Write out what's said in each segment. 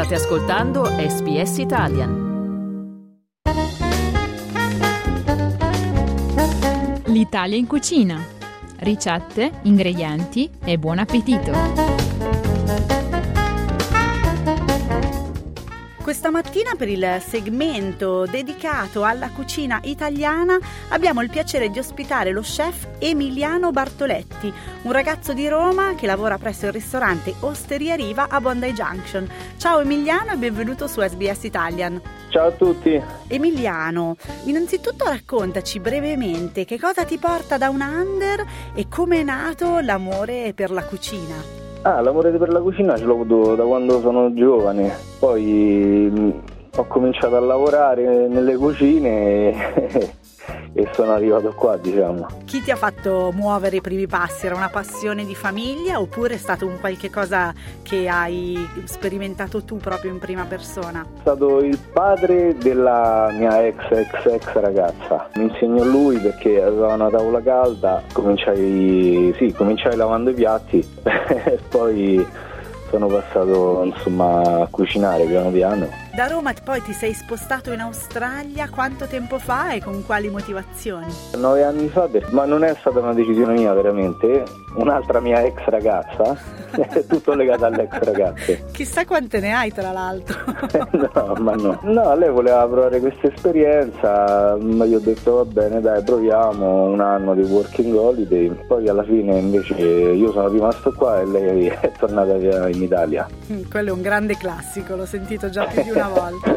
State ascoltando SBS Italian. L'Italia in cucina. Ricette, ingredienti e buon appetito. Questa mattina, per il segmento dedicato alla cucina italiana, abbiamo il piacere di ospitare lo chef Emiliano Bartoletti, un ragazzo di Roma che lavora presso il ristorante Osteria Riva a Bondi Junction. Ciao Emiliano e benvenuto su SBS Italian. Ciao a tutti. Emiliano, innanzitutto raccontaci brevemente che cosa ti porta da un under e come è nato l'amore per la cucina. L'amore per la cucina ce l'ho avuto da quando sono giovane, poi ho cominciato a lavorare nelle cucine e sono arrivato qua, diciamo. Chi ti ha fatto muovere i primi passi? Era una passione di famiglia oppure è stato un qualche cosa che hai sperimentato tu proprio in prima persona? È stato il padre della mia ex ragazza. Mi insegnò lui perché aveva una tavola calda, cominciai lavando i piatti e poi sono passato a cucinare piano piano. Da Roma poi ti sei spostato in Australia, quanto tempo fa e con quali motivazioni? 9 anni fa, ma non è stata una decisione mia veramente, un'altra mia ex ragazza, è tutto legato all'ex ragazza. Chissà quante ne hai tra l'altro. No, lei voleva provare questa esperienza, ma io ho detto va bene dai, proviamo 1 anno di working holiday, poi alla fine invece io sono rimasto qua e lei è tornata in Italia. Quello è un grande classico, l'ho sentito già più di una volta.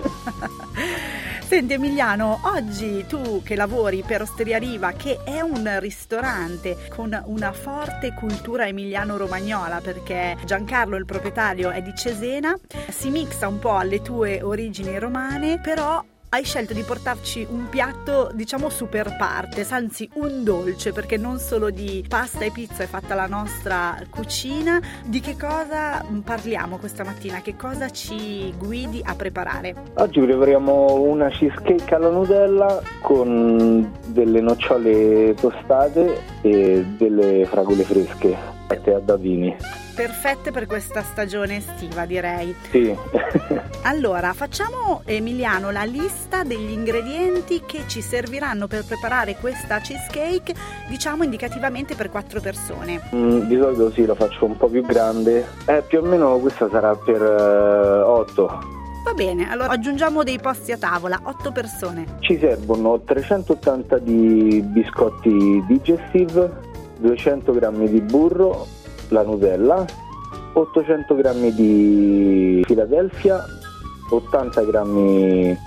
Senti Emiliano, oggi tu che lavori per Osteria Riva, che è un ristorante con una forte cultura emiliano-romagnola, perché Giancarlo, il proprietario, è di Cesena, si mixa un po' alle tue origini romane, però hai scelto di portarci un piatto, diciamo, super partes, anzi un dolce, perché non solo di pasta e pizza è fatta la nostra cucina. Di che cosa parliamo questa mattina? Che cosa ci guidi a preparare? Oggi prepariamo una cheesecake alla Nutella con delle nocciole tostate e delle fragole fresche fatte a dadini. Perfette per questa stagione estiva, direi. Sì. Allora, facciamo, Emiliano, la lista degli ingredienti che ci serviranno per preparare questa cheesecake, diciamo indicativamente per 4 persone. Di solito sì, la faccio un po' più grande. Più o meno questa sarà per 8. Va bene, allora aggiungiamo dei posti a tavola, 8 persone. Ci servono 380 di biscotti digestive, 200 grammi di burro, la Nutella, 800 grammi di Philadelphia, 80 grammi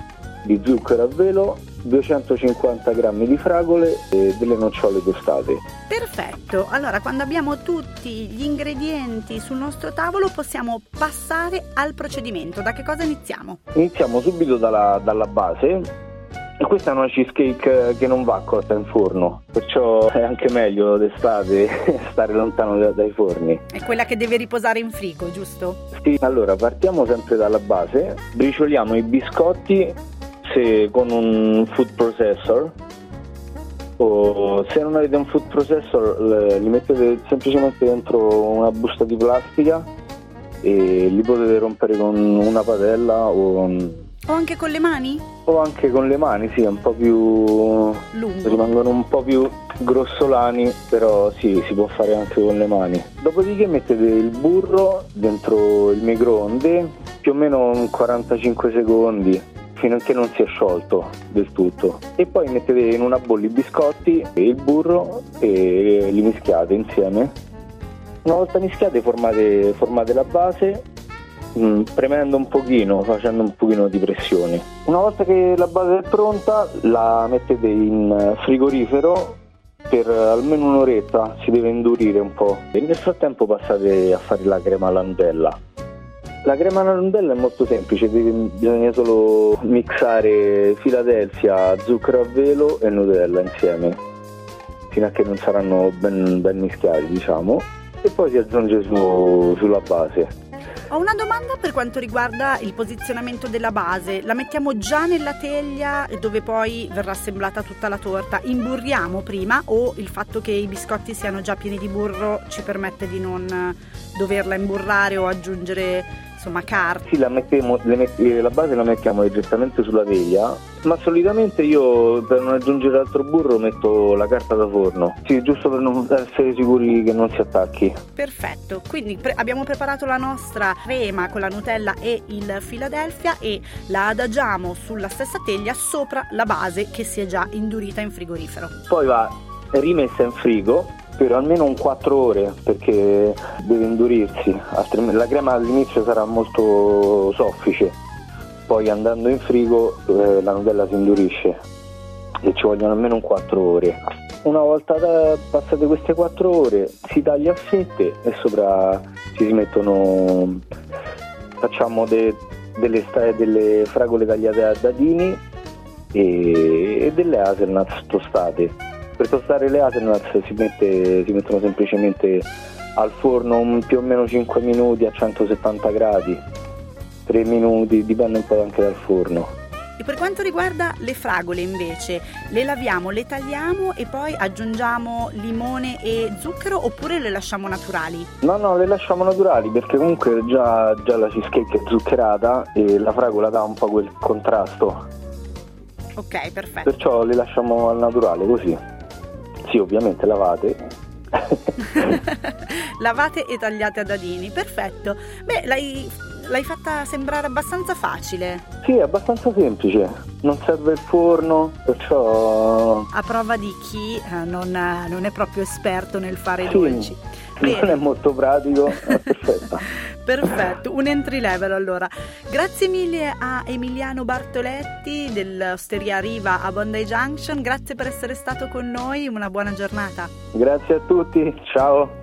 di zucchero a velo, 250 grammi di fragole e delle nocciole tostate. Perfetto, allora quando abbiamo tutti gli ingredienti sul nostro tavolo possiamo passare al procedimento. Da che cosa iniziamo? Iniziamo subito dalla base. E questa è una cheesecake che non va cotta in forno, perciò è anche meglio d'estate stare lontano dai forni. È quella che deve riposare in frigo, giusto? Sì, allora partiamo sempre dalla base, bricioliamo i biscotti con un food processor, o se non avete un food processor li mettete semplicemente dentro una busta di plastica e li potete rompere con una padella o anche con le mani? O anche con le mani, sì, è un po' più lungo. Rimangono un po' più grossolani, però sì, si può fare anche con le mani. Dopodiché mettete il burro dentro il microonde, più o meno 45 secondi, fino a che non si è sciolto del tutto. E poi mettete in una bolla i biscotti e il burro e li mischiate insieme. Una volta mischiate formate la base, premendo un pochino, facendo un pochino di pressione. Una volta che la base è pronta la mettete in frigorifero per almeno 1 oretta, si deve indurire un po'. E nel frattempo passate a fare la crema alla Nutella. La crema alla Nutella è molto semplice, bisogna solo mixare Philadelphia, zucchero a velo e Nutella insieme fino a che non saranno ben mischiati, diciamo, e poi si aggiunge sulla base. Ho una domanda per quanto riguarda il posizionamento della base. La mettiamo già nella teglia dove poi verrà assemblata tutta la torta? Imburriamo prima o il fatto che i biscotti siano già pieni di burro ci permette di non doverla imburrare o aggiungere insomma carta. Sì, la base la mettiamo direttamente sulla veglia, ma solitamente io per non aggiungere altro burro metto la carta da forno, sì, giusto per non essere sicuri che non si attacchi. Perfetto, quindi abbiamo preparato la nostra crema con la Nutella e il Philadelphia e la adagiamo sulla stessa teglia sopra la base che si è già indurita in frigorifero. Poi va rimessa in frigo per almeno un 4 ore perché deve indurirsi, altrimenti la crema all'inizio sarà molto soffice, poi andando in frigo la Nutella si indurisce e ci vogliono almeno un 4 ore. Una volta passate queste 4 ore si taglia a fette e sopra ci si mettono, facciamo delle fragole tagliate a dadini e delle hazelnuts tostate. Per tostare le hazelnuts si mettono semplicemente al forno più o meno 5 minuti a 170 gradi, 3 minuti, dipende un po' anche dal forno. E per quanto riguarda le fragole invece, le laviamo, le tagliamo e poi aggiungiamo limone e zucchero oppure le lasciamo naturali? No, le lasciamo naturali perché comunque già la cheesecake è zuccherata e la fragola dà un po' quel contrasto. Ok, perfetto. Perciò le lasciamo al naturale così. Sì, ovviamente lavate. Lavate e tagliate a dadini, perfetto. Beh, l'hai fatta sembrare abbastanza facile. Sì, è abbastanza semplice. Non serve il forno, perciò... A prova di chi non è proprio esperto nel fare i dolci. Bene. Non è molto pratico, è perfetta. Perfetto, un entry level allora. Grazie mille a Emiliano Bartoletti dell'Osteria Riva a Bondi Junction. Grazie per essere stato con noi, una buona giornata. Grazie a tutti, ciao.